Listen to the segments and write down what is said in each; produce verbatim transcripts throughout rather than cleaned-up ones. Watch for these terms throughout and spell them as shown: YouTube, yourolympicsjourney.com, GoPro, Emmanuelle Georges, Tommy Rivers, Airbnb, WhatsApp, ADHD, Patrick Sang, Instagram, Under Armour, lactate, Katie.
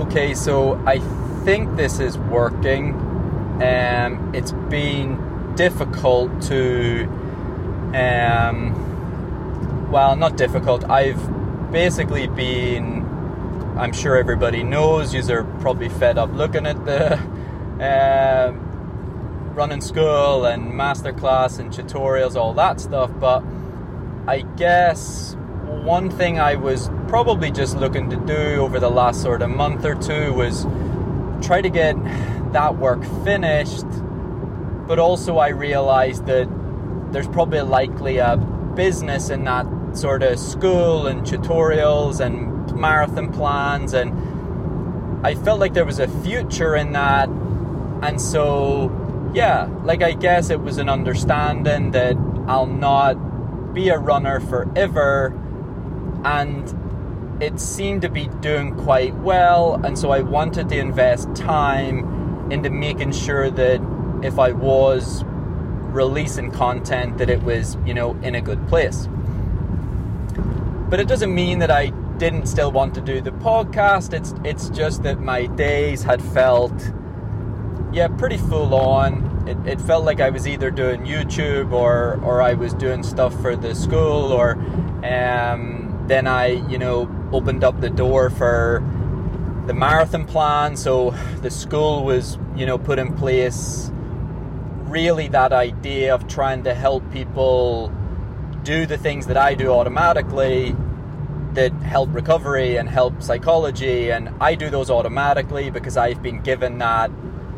Okay, so I think this is working. Um, it's been difficult to... Um, well, not difficult. I've basically been... I'm sure everybody knows, you're probably fed up looking at the uh, running school and masterclass and tutorials, all that stuff. But I guess one thing I was probably just looking to do over the last sort of month or two was try to get that work finished. But also I realized that there's probably likely a business in that sort of school and tutorials and marathon plans, and I felt like there was a future in that. And so yeah, like I guess it was an understanding that I'll not be a runner forever, and it seemed to be doing quite well. And so I wanted to invest time into making sure that if I was releasing content, that it was, you know, in a good place. But it doesn't mean that I didn't still want to do the podcast. It's it's just that my days had felt, yeah, pretty full on. It, it felt like I was either doing YouTube or or I was doing stuff for the school, or um, then I, you know, opened up the door for the marathon plan. So the school was, you know, put in place really that idea of trying to help people do the things that I do automatically, that help recovery and help psychology. And I do those automatically because I've been given that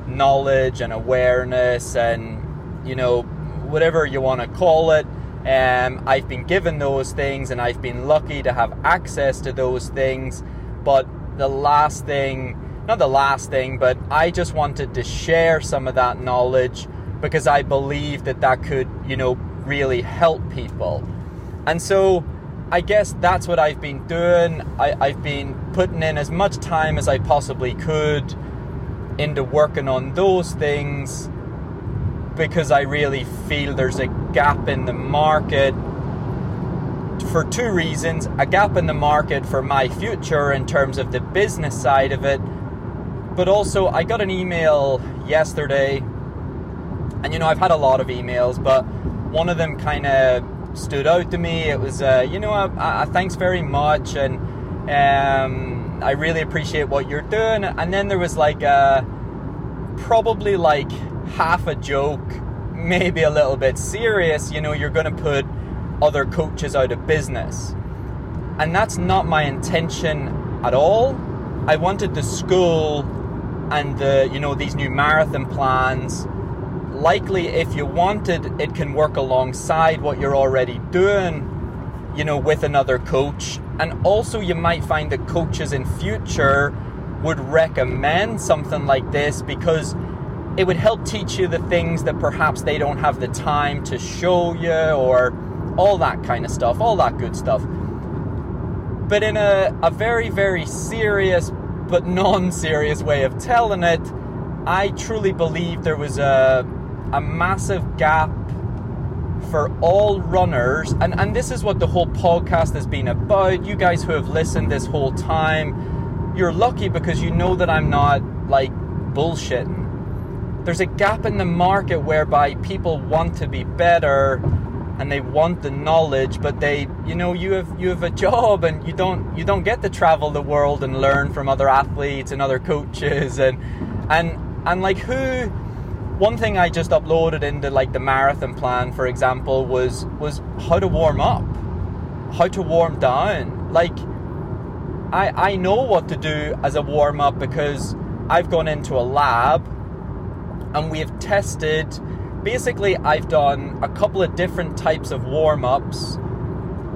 knowledge and awareness and, you know, whatever you want to call it. Um, I've been given those things and I've been lucky to have access to those things. But the last thing, not the last thing, but I just wanted to share some of that knowledge because I believe that that could, you know, really help people. And so I guess that's what I've been doing. I, I've been putting in as much time as I possibly could into working on those things because I really feel there's a gap in the market for two reasons. A gap in the market for my future in terms of the business side of it. But also, I got an email yesterday, and you know, I've had a lot of emails, but one of them kind of stood out to me. It was, uh, you know, I, I, thanks very much, and um, I really appreciate what you're doing. And then there was like a, probably like half a joke, maybe a little bit serious, you know, you're going to put other coaches out of business. And that's not my intention at all. I wanted the school and the, you know, these new marathon plans, likely, if you wanted, it can work alongside what you're already doing, you know, with another coach. And also you might find that coaches in future would recommend something like this because it would help teach you the things that perhaps they don't have the time to show you, or all that kind of stuff, all that good stuff. But in a, a very, very serious but non-serious way of telling it, I truly believe there was a a massive gap for all runners. And, and this is what the whole podcast has been about. You guys who have listened this whole time, you're lucky because you know that I'm not like bullshitting. There's a gap in the market whereby people want to be better and they want the knowledge, but they, you know, you have you have a job and you don't you don't get to travel the world and learn from other athletes and other coaches and and and like who One thing I just uploaded into like the marathon plan, for example, was was how to warm up, how to warm down. Like, I I know what to do as a warm up because I've gone into a lab and we have tested. Basically, I've done a couple of different types of warm ups,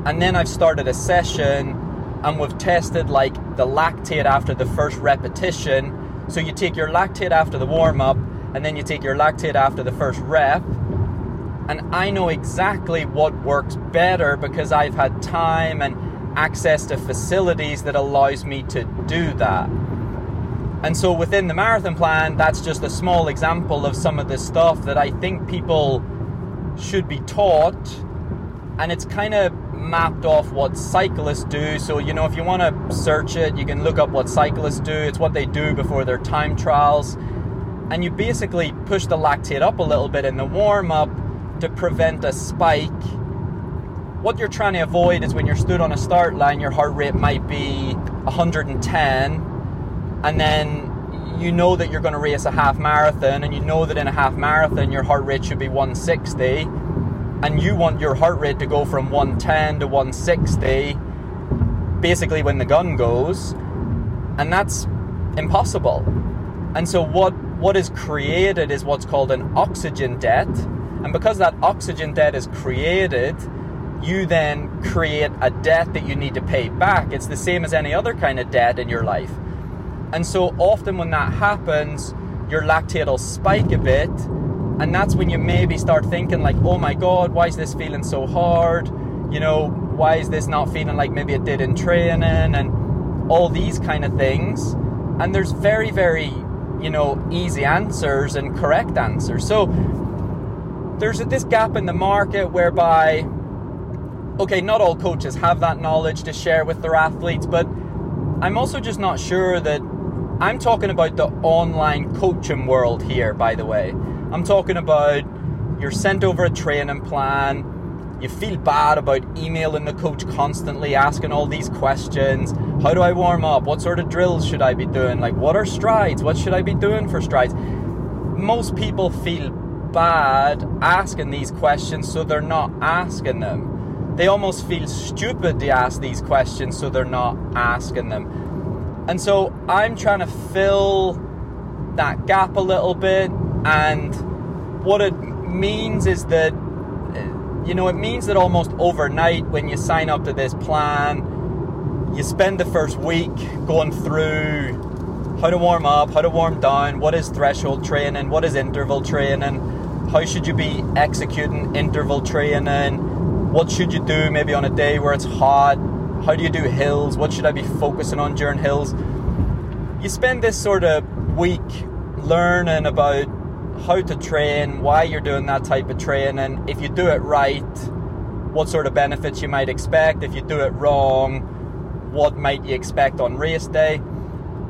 and then I've started a session and we've tested like the lactate after the first repetition. So you take your lactate after the warm up, and then you take your lactate after the first rep. And I know exactly what works better because I've had time and access to facilities that allows me to do that. And so within the marathon plan, that's just a small example of some of the stuff that I think people should be taught. And it's kind of mapped off what cyclists do. So, you know, if you want to search it, you can look up what cyclists do. It's what they do before their time trials. And you basically push the lactate up a little bit in the warm-up to prevent a spike. What you're trying to avoid is when you're stood on a start line, your heart rate might be one hundred ten, and then you know that you're going to race a half marathon, and you know that in a half marathon your heart rate should be one sixty, and you want your heart rate to go from one ten to one sixty basically when the gun goes, and that's impossible. And so what what is created is what's called an oxygen debt, and because that oxygen debt is created, you then create a debt that you need to pay back. It's the same as any other kind of debt in your life. And so often when that happens, your lactate will spike a bit, and that's when you maybe start thinking like, oh my God, why is this feeling so hard? You know, why is this not feeling like maybe it did in training, and all these kind of things. And there's very, very, you know, easy answers and correct answers. So there's this gap in the market whereby, okay, not all coaches have that knowledge to share with their athletes, but I'm also just not sure that I'm talking about the online coaching world here, by the way. I'm talking about you're sent over a training plan, you feel bad about emailing the coach constantly, asking all these questions. How do I warm up? What sort of drills should I be doing? Like, what are strides? What should I be doing for strides? Most people feel bad asking these questions, so they're not asking them. They almost feel stupid to ask these questions, so they're not asking them. And so I'm trying to fill that gap a little bit. And what it means is that, you know, it means that almost overnight when you sign up to this plan, you spend the first week going through how to warm up, how to warm down, what is threshold training, what is interval training, how should you be executing interval training, what should you do maybe on a day where it's hot? How do you do hills? What should I be focusing on during hills? You spend this sort of week learning about how to train, why you're doing that type of training. If you do it right, what sort of benefits you might expect. If you do it wrong, what might you expect on race day?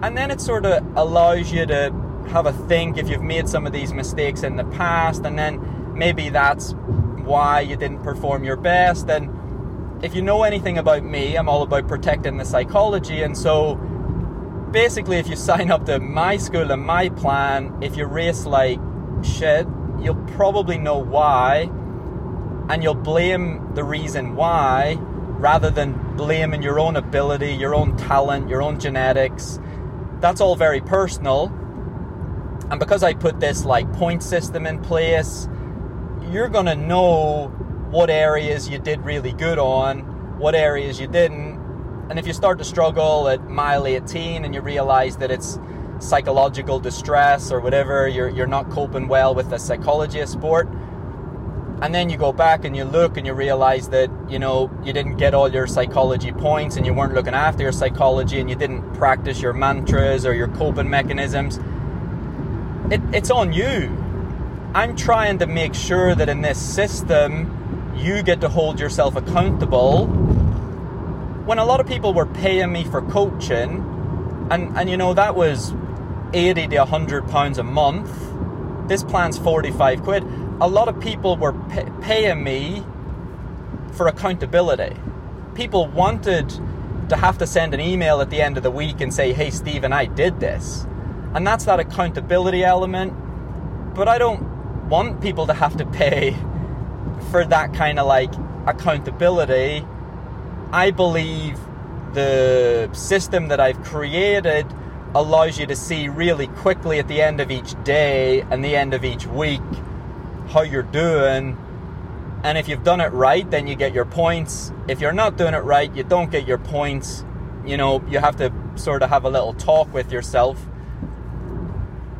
And then it sort of allows you to have a think if you've made some of these mistakes in the past, and then maybe that's why you didn't perform your best. And if you know anything about me, I'm all about protecting the psychology. And so basically, if you sign up to my school and my plan, if you race like shit, you'll probably know why, and you'll blame the reason why rather than blaming your own ability, your own talent, your own genetics. That's all very personal. And because I put this like point system in place, you're going to know what areas you did really good on, what areas you didn't. And if you start to struggle at mile eighteen and you realize that it's psychological distress or whatever, you're you're not coping well with the psychology of sport, and then you go back and you look and you realize that, you know, you didn't get all your psychology points and you weren't looking after your psychology and you didn't practice your mantras or your coping mechanisms, it, it's on you. I'm trying to make sure that in this system, you get to hold yourself accountable. When a lot of people were paying me for coaching, and, and you know, that was eighty to one hundred pounds a month. This plan's forty-five quid. A lot of people were pay- paying me for accountability. People wanted to have to send an email at the end of the week and say, hey, Stephen, I did this. And that's that accountability element. But I don't want people to have to pay for that kind of like accountability. I believe the system that I've created allows you to see really quickly at the end of each day and the end of each week how you're doing. And if you've done it right, then you get your points. If you're not doing it right, you don't get your points. You know, you have to sort of have a little talk with yourself.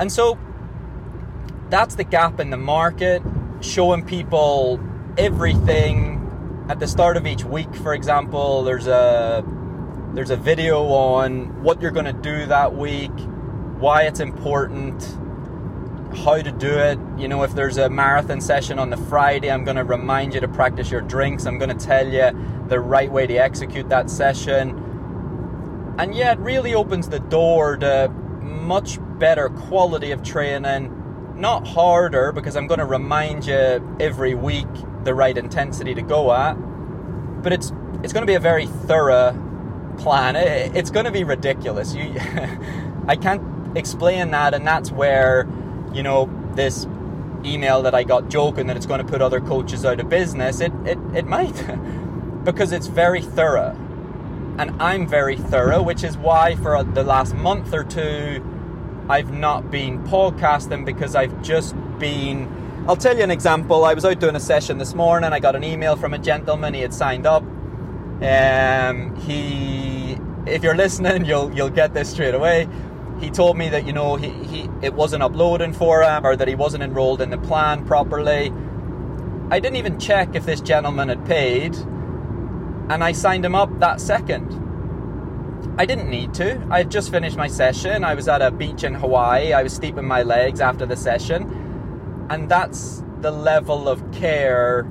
And so that's the gap in the market, showing people everything. At the start of each week, for example, there's a there's a video on what you're going to do that week, why it's important, how to do it. You know, if there's a marathon session on the Friday, I'm going to remind you to practice your drinks. I'm going to tell you the right way to execute that session. And yeah, it really opens the door to much better quality of training. Not harder, because I'm going to remind you every week the right intensity to go at. But it's it's going to be a very thorough plan. It, it's going to be ridiculous. You, I can't explain that, and that's where, you know, this email that I got joking that it's going to put other coaches out of business, it it, it might, because it's very thorough. And I'm very thorough, which is why for the last month or two, I've not been podcasting, because I've just been... I'll tell you an example. I was out doing a session this morning. I got an email from a gentleman. He had signed up. Um, he, if you're listening, you'll you'll get this straight away. He told me that, you know, he, he it wasn't uploading for him, or that he wasn't enrolled in the plan properly. I didn't even check if this gentleman had paid. And I signed him up that second. I didn't need to. I had just finished my session. I was at a beach in Hawaii. I was steeping my legs after the session. And that's the level of care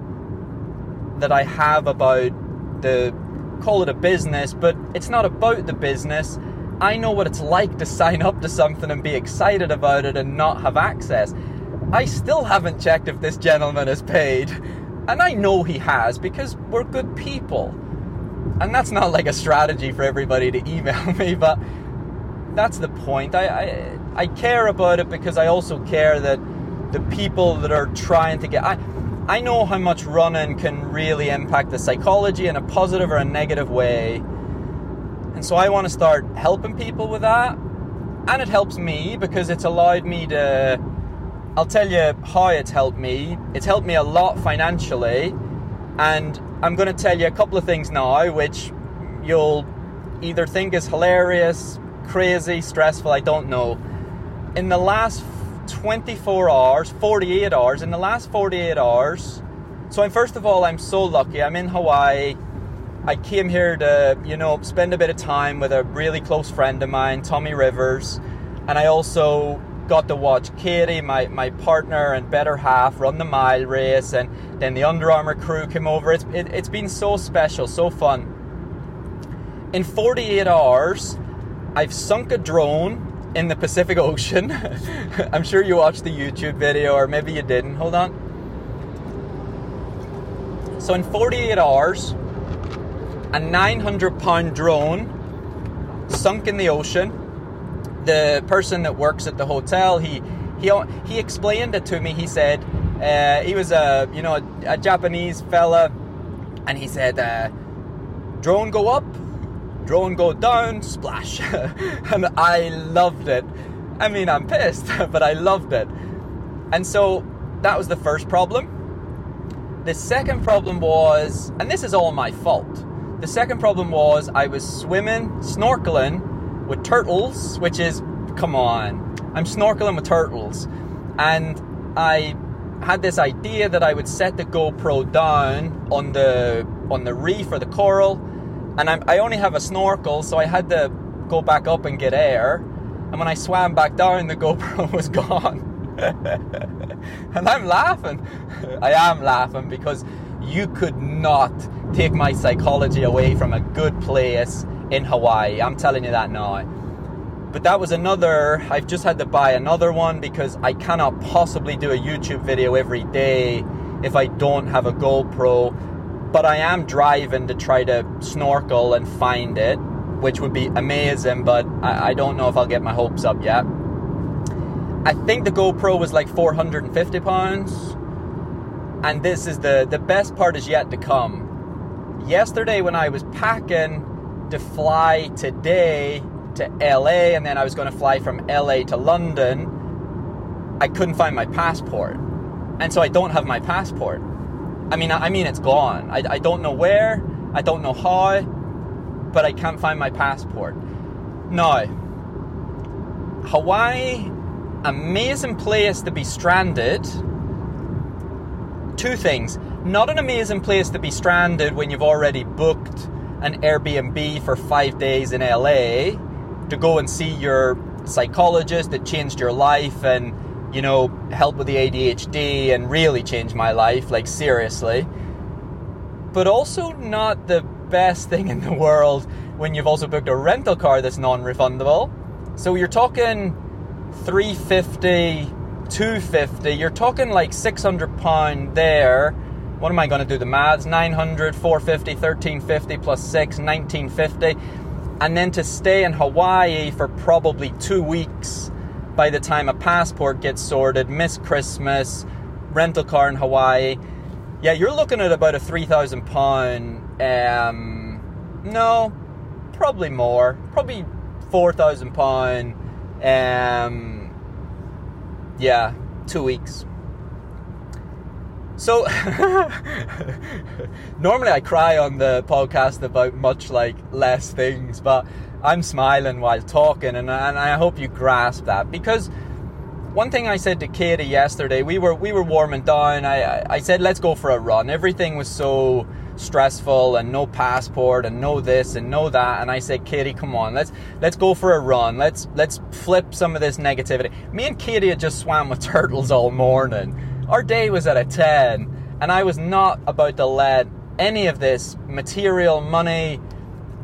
that I have about the, call it a business, but it's not about the business. I know what it's like to sign up to something and be excited about it and not have access. I still haven't checked if this gentleman has paid. And I know he has, because we're good people. And that's not like a strategy for everybody to email me, but that's the point. I, I, I care about it because I also care that the people that are trying to get... I, I know how much running can really impact the psychology in a positive or a negative way. And so I want to start helping people with that. And it helps me because it's allowed me to... I'll tell you how it's helped me. It's helped me a lot financially, and I'm going to tell you a couple of things now which you'll either think is hilarious, crazy, stressful, I don't know. In the last twenty-four hours, forty-eight hours, in the last forty-eight hours, so I'm, first of all, I'm so lucky. I'm in Hawaii. I came here to, you know, spend a bit of time with a really close friend of mine, Tommy Rivers, and I also... got to watch Katie, my, my partner and better half, run the mile race, and then the Under Armour crew came over. It's, it, it's been so special, so fun. In forty-eight hours, I've sunk a drone in the Pacific Ocean. I'm sure you watched the YouTube video, or maybe you didn't. Hold on. So in forty-eight hours, a nine hundred pound drone sunk in the ocean. The person that works at the hotel, he he he explained it to me. He said uh, he was a you know a, a Japanese fella, and he said, uh, "Drone go up, drone go down, splash," and I loved it. I mean, I'm pissed, but I loved it. And so that was the first problem. The second problem was, and this is all my fault. The second problem was I was swimming, snorkeling with turtles, which is, come on, I'm snorkeling with turtles. And I had this idea that I would set the GoPro down on the on the reef or the coral, and I'm, I only have a snorkel, so I had to go back up and get air. And when I swam back down, the GoPro was gone. And I'm laughing. I am laughing because you could not take my psychology away from a good place in Hawaii. I'm telling you that now. But that was another, I've just had to buy another one because I cannot possibly do a YouTube video every day if I don't have a GoPro. But I am driving to try to snorkel and find it, which would be amazing, but I, I don't know if I'll get my hopes up yet. I think the GoPro was like four hundred fifty pounds, and this is the, the best part is yet to come. Yesterday when I was packing to fly today to L A, and then I was going to fly from L A to London, I couldn't find my passport, and so I don't have my passport. I mean, I mean it's gone. I, I don't know where, I don't know how, but I can't find my passport. Now, Hawaii, amazing place to be stranded. Two things. Not an amazing place to be stranded when you've already booked an Airbnb for five days in L A to go and see your psychologist that changed your life and, you know, help with the A D H D and really change my life, like seriously. But also not the best thing in the world when you've also booked a rental car that's non-refundable. So you're talking three fifty, two fifty, you're talking like six hundred pound there. What am I going to do the maths? nine hundred, four fifty, thirteen fifty plus six, nineteen fifty. And then to stay in Hawaii for probably two weeks by the time a passport gets sorted, miss Christmas, rental car in Hawaii. Yeah, you're looking at about a three thousand pound, um, no, probably more, probably four thousand pound, um, yeah, two weeks. So, normally I cry on the podcast about much like less things, but I'm smiling while talking, and, and I hope you grasp that, because one thing I said to Katie yesterday, we were we were warming down, I, I said, let's go for a run. Everything was so stressful, and no passport, and no this, and no that, and I said, Katie, come on, let's let's go for a run, let's, let's flip some of this negativity. Me and Katie had just swam with turtles all morning. Our day was at a ten, and I was not about to let any of this material money,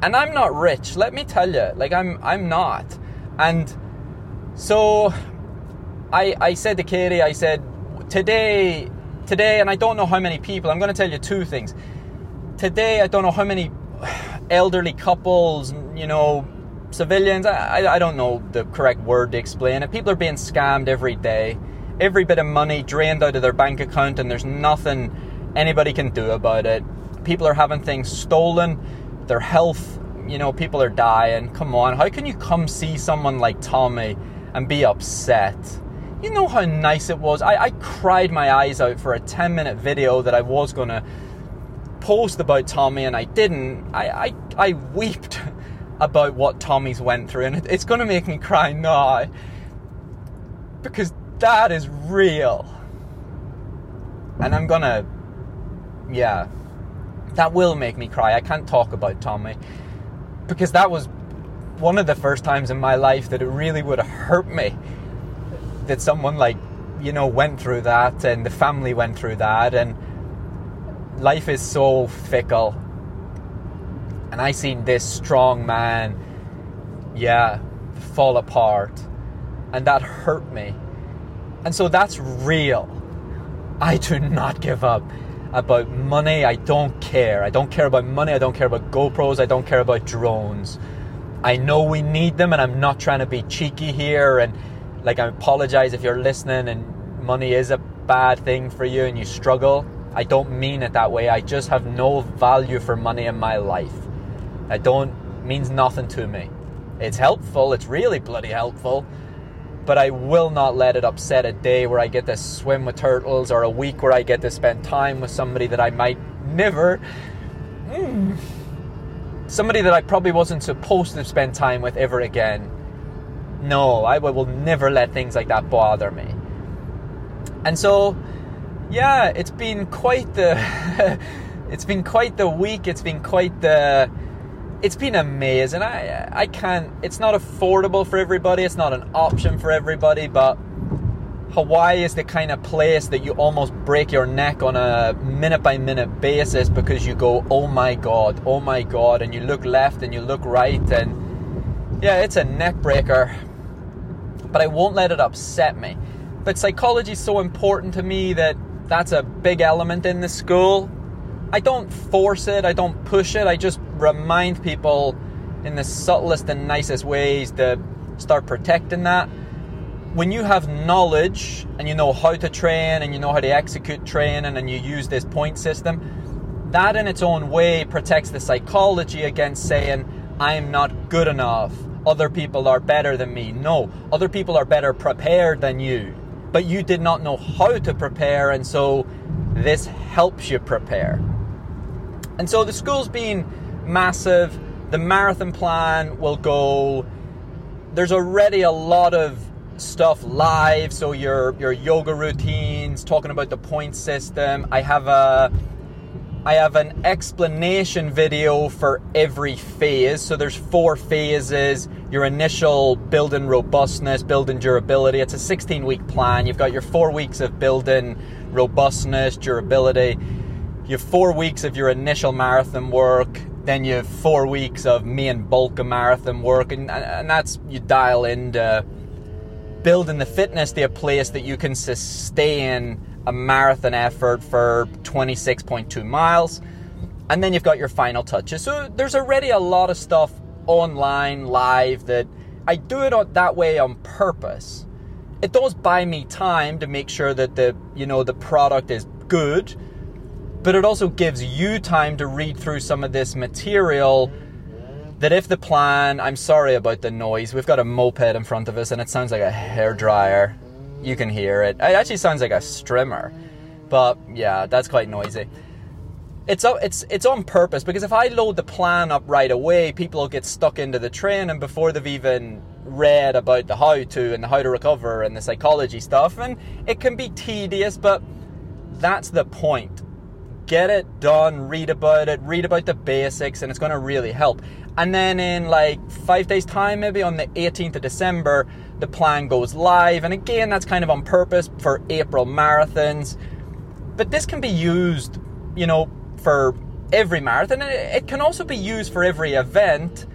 and I'm not rich, let me tell you, like I'm I'm not. And so I I said to Katie, I said, today, today, and I don't know how many people, I'm going to tell you two things. Today, I don't know how many elderly couples, you know, civilians, I, I, I don't know the correct word to explain it. People are being scammed every day. Every bit of money drained out of their bank account, and there's nothing anybody can do about it. People are having things stolen, their health, you know, people are dying. Come on, how can you come see someone like Tommy and be upset? You know how nice it was. I, I cried my eyes out for a ten minute video that I was going to post about Tommy, and I didn't. I, I, I weeped about what Tommy's went through, and it, it's going to make me cry now, because that is real. And I'm gonna, yeah, that will make me cry. I can't talk about Tommy, because that was one of the first times in my life that it really would have hurt me that someone like, you know, went through that, and the family went through that, and life is so fickle. And I seen this strong man, yeah, fall apart, and that hurt me. And so that's real. I do not give up about money. I don't care. I don't care about money. I don't care about GoPros. I don't care about drones. I know we need them, and I'm not trying to be cheeky here. And like, I apologize if you're listening and money is a bad thing for you and you struggle. I don't mean it that way. I just have no value for money in my life. I don't, it means nothing to me. It's helpful. It's really bloody helpful. But I will not let it upset a day where I get to swim with turtles, or a week where I get to spend time with somebody that I might never... Mm, somebody that I probably wasn't supposed to spend time with ever again. No, I will never let things like that bother me. And so, yeah, it's been quite the... it's been quite the week, it's been quite the... It's been amazing. I I can't, it's not affordable for everybody, it's not an option for everybody, but Hawaii is the kind of place that you almost break your neck on a minute by minute basis, because you go, oh my God, oh my God, and you look left and you look right, and yeah, it's a neck breaker. But I won't let it upset me. But psychology is so important to me that that's a big element in the school. I don't force it, I don't push it, I just remind people in the subtlest and nicest ways to start protecting that. When you have knowledge, and you know how to train, and you know how to execute training, and you use this point system, that in its own way protects the psychology against saying, I'm not good enough, other people are better than me. No, other people are better prepared than you, but you did not know how to prepare, and so this helps you prepare. And so the school's been massive. The marathon plan will go. There's already a lot of stuff live. So your your yoga routines, talking about the point system. I have a I have an explanation video for every phase. So there's four phases: your initial building robustness, building durability. It's a sixteen-week plan. You've got your four weeks of building robustness, durability. You have four weeks of your initial marathon work. Then you have four weeks of main bulk of marathon work. And, and that's, you dial into building the fitness to a place that you can sustain a marathon effort for twenty-six point two miles, and then you've got your final touches. So there's already a lot of stuff online, live, that I do it that way on purpose. It does buy me time to make sure that the, you know, the product is good, but it also gives you time to read through some of this material that if the plan, I'm sorry about the noise, we've got a moped in front of us and it sounds like a hairdryer. You can hear it. It actually sounds like a strimmer, but yeah, that's quite noisy. It's it's it's on purpose, because if I load the plan up right away, people will get stuck into the training before they've even read about the how-to and the how to recover and the psychology stuff, and it can be tedious, but that's the point. Get it done, read about it, read about the basics, and it's going to really help. And then in like five days' time, maybe on the eighteenth of December, the plan goes live. And again, that's kind of on purpose for April marathons. But this can be used, you know, for every marathon. It can also be used for every event.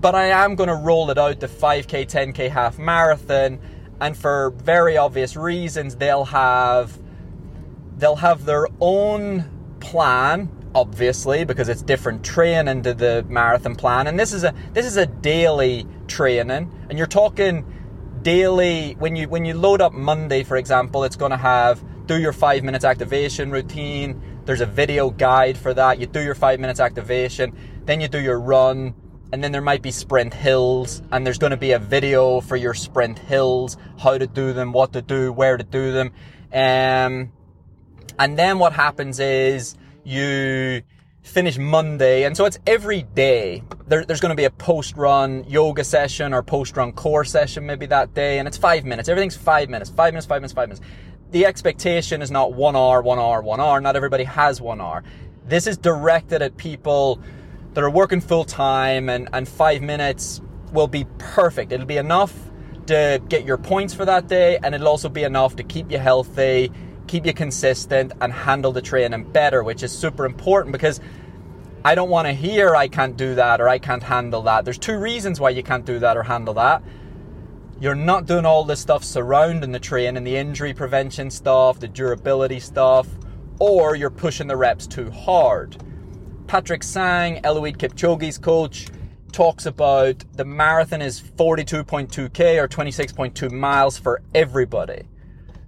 But I am going to roll it out to five K, ten K, half marathon. And for very obvious reasons, they'll have they'll have their own plan, obviously, because it's different training to the marathon plan. And this is a this is a daily training, and you're talking daily. When you when you load up Monday, for example, it's going to have do your five minutes activation routine. There's a video guide for that. You do your five minutes activation, then you do your run, and then there might be sprint hills, and there's going to be a video for your sprint hills, how to do them, what to do, where to do them. Um, and then what happens is you finish Monday, and so it's every day. There, there's going to be a post-run yoga session or post-run core session maybe that day, and it's five minutes. Everything's five minutes, five minutes, five minutes, five minutes. The expectation is not one hour, one hour, one hour. Not everybody has one hour. This is directed at people that are working full-time, and, and five minutes will be perfect. It'll be enough to get your points for that day, and it'll also be enough to keep you healthy, keep you consistent, and handle the training better, which is super important, because I don't want to hear I can't do that or I can't handle that. There's two reasons why you can't do that or handle that. You're not doing all the stuff surrounding the training, the injury prevention stuff, the durability stuff, or you're pushing the reps too hard. Patrick Sang, Eliud Kipchoge's coach, talks about the marathon is forty-two point two K or twenty-six point two miles for everybody.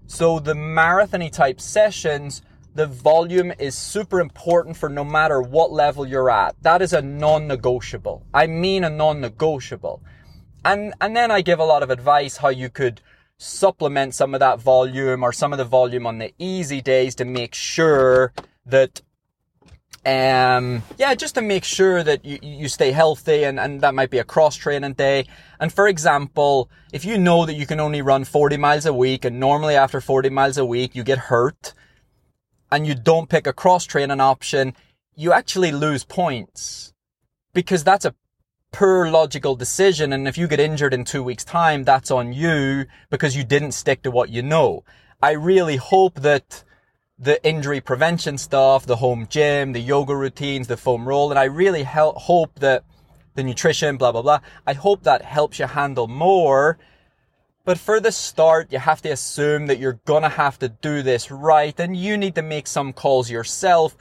So the marathon-y type sessions, the volume is super important for no matter what level you're at. That is a non-negotiable. I mean a non-negotiable. And and then I give a lot of advice how you could supplement some of that volume or some of the volume on the easy days to make sure that, um, yeah, just to make sure that you, you stay healthy, and, and that might be a cross-training day. And for example, if you know that you can only run forty miles a week, and normally after forty miles a week you get hurt, and you don't pick a cross-training option, you actually lose points, because that's a poor logical decision. And if you get injured in two weeks' time, that's on you, because you didn't stick to what you know. I really hope that the injury prevention stuff, the home gym, the yoga routines, the foam roll, and I really help, hope that the nutrition, blah, blah, blah, I hope that helps you handle more. But for the start, you have to assume that you're going to have to do this right, and you need to make some calls yourself.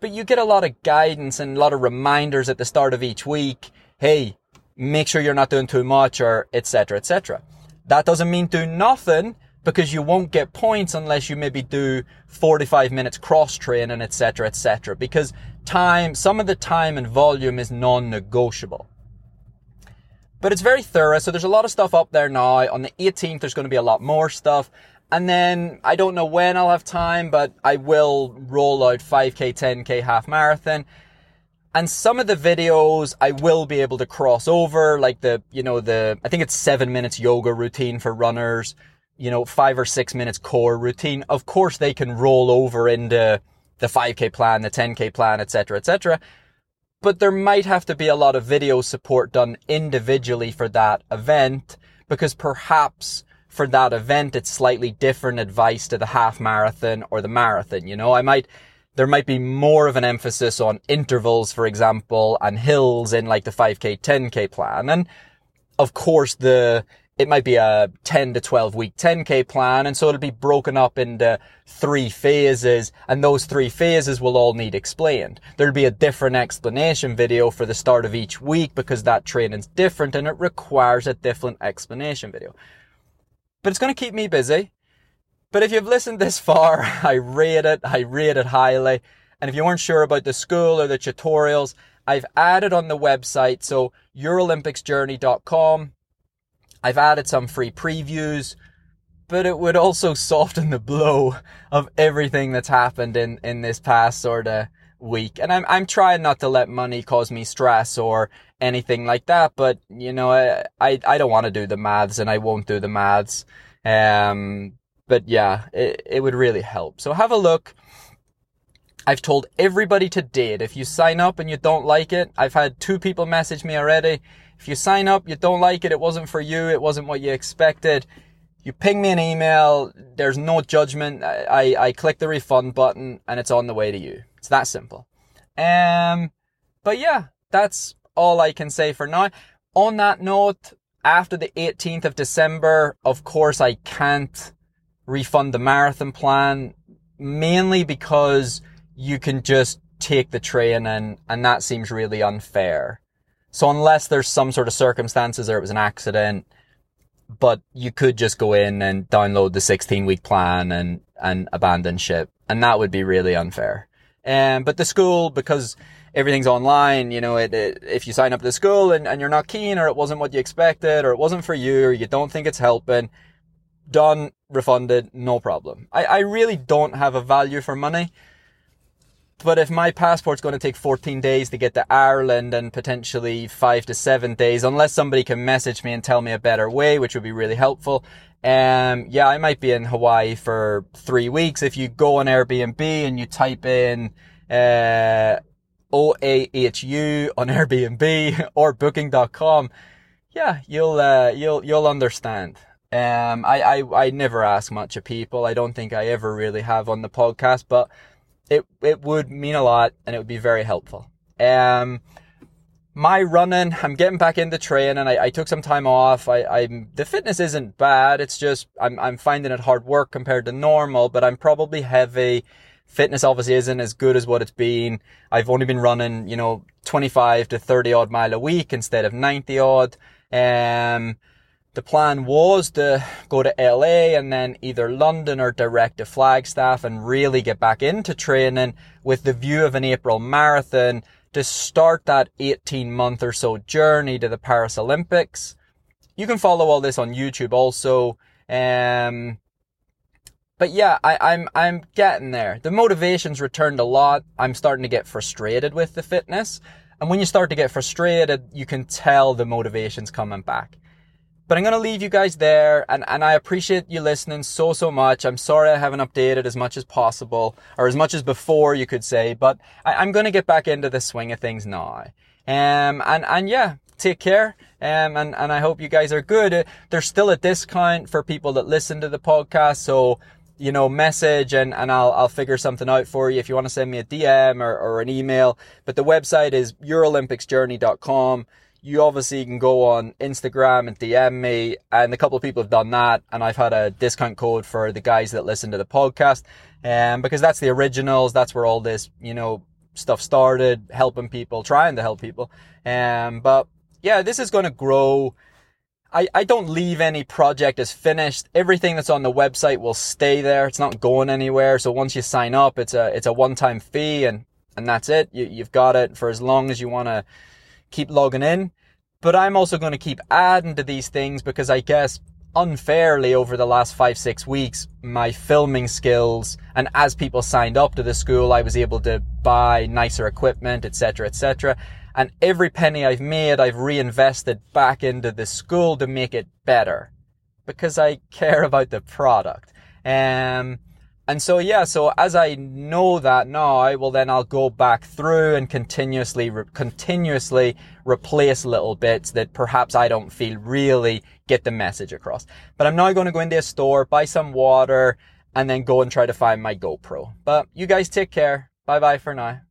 But you get a lot of guidance and a lot of reminders at the start of each week. Hey, make sure you're not doing too much, or et cetera, et cetera. That doesn't mean do nothing, because you won't get points unless you maybe do forty-five minutes cross training, et cetera, et cetera. Because time, some of the time and volume is non-negotiable. But it's very thorough, so there's a lot of stuff up there now. On the eighteenth, there's going to be a lot more stuff. And then, I don't know when I'll have time, but I will roll out five K, ten K, half marathon. And some of the videos I will be able to cross over, like the, you know, the, I think it's seven minutes yoga routine for runners, you know, five or six minutes core routine. Of course, they can roll over into the five K plan, the ten K plan, et cetera, et cetera. But there might have to be a lot of video support done individually for that event, because perhaps for that event, it's slightly different advice to the half marathon or the marathon. You know, I might, there might be more of an emphasis on intervals, for example, and hills in like the five K, ten K plan. And of course, the, it might be a ten to twelve week ten K plan. And so it'll be broken up into three phases, and those three phases will all need explained. There'll be a different explanation video for the start of each week, because that training's different and it requires a different explanation video. But it's going to keep me busy. But if you've listened this far, I rate it. I rate it highly. And if you weren't sure about the school or the tutorials, I've added on the website, so your olympics journey dot com, I've added some free previews, but it would also soften the blow of everything that's happened in, in this past sort of week. And I'm I'm trying not to let money cause me stress or anything like that, but you know, I I, I don't want to do the maths, and I won't do the maths. Um, but yeah, it, it would really help. So have a look. I've told everybody to date, if you sign up and you don't like it, I've had two people message me already. If you sign up, you don't like it, it wasn't for you, it wasn't what you expected, you ping me an email, there's no judgment, I, I, I click the refund button and it's on the way to you. It's that simple. Um, but yeah, that's all I can say for now. On that note, after the eighteenth of December, of course I can't refund the marathon plan, mainly because you can just take the train, and, and that seems really unfair. So unless there's some sort of circumstances or it was an accident, but you could just go in and download the sixteen week plan and, and abandon ship. And that would be really unfair. Um, but the school, because everything's online, you know, it, it, if you sign up to the school and, and you're not keen, or it wasn't what you expected, or it wasn't for you, or you don't think it's helping, done, refunded, no problem. I, I really don't have a value for money. But if my passport's going to take fourteen days to get to Ireland and potentially five to seven days, unless somebody can message me and tell me a better way, which would be really helpful. Um, yeah, I might be in Hawaii for three weeks. If you go on Airbnb and you type in uh, O A H U on Airbnb or booking dot com, yeah, you'll uh, you'll you'll understand. Um, I, I I never ask much of people. I don't think I ever really have on the podcast, but It it would mean a lot, and it would be very helpful. Um, my running, I'm getting back into training. I, I took some time off. I, I'm the fitness isn't bad. It's just I'm I'm finding it hard work compared to normal. But I'm probably heavy. Fitness obviously isn't as good as what it's been. I've only been running, you know, twenty-five to thirty odd mile a week instead of ninety odd. Um, the plan was to go to L A and then either London or direct to Flagstaff and really get back into training with the view of an April marathon to start that eighteen month or so journey to the Paris Olympics. You can follow all this on YouTube also. Um, but yeah, I, I'm, I'm getting there. The motivation's returned a lot. I'm starting to get frustrated with the fitness. And when you start to get frustrated, you can tell the motivation's coming back. But I'm going to leave you guys there, and, and I appreciate you listening so, so much. I'm sorry I haven't updated as much as possible, or as much as before, you could say, but I, I'm going to get back into the swing of things now. Um, and, and yeah, take care. Um, and, and I hope you guys are good. There's still a discount for people that listen to the podcast. So, you know, message and, and I'll, I'll figure something out for you if you want to send me a D M or, or an email. But the website is your olympics journey dot com. You obviously can go on Instagram and D M me, and a couple of people have done that, and I've had a discount code for the guys that listen to the podcast, um, because that's the originals, that's where all this, you know, stuff started, helping people, trying to help people, um, but yeah, this is going to grow. I, I don't leave any project as finished. Everything that's on the website will stay there, it's not going anywhere, so once you sign up, it's a it's a one-time fee, and, and that's it, you, you've got it for as long as you want to keep logging in. But I'm also going to keep adding to these things, because I guess unfairly over the last five, six weeks, my filming skills, and as people signed up to the school, I was able to buy nicer equipment, et cetera, et cetera. And every penny I've made, I've reinvested back into the school to make it better, because I care about the product. Um, And so, yeah, so as I know that now, well, then I'll go back through and continuously, re- continuously replace little bits that perhaps I don't feel really get the message across. But I'm now going to go into a store, buy some water, and then go and try to find my GoPro. But you guys take care. Bye bye for now.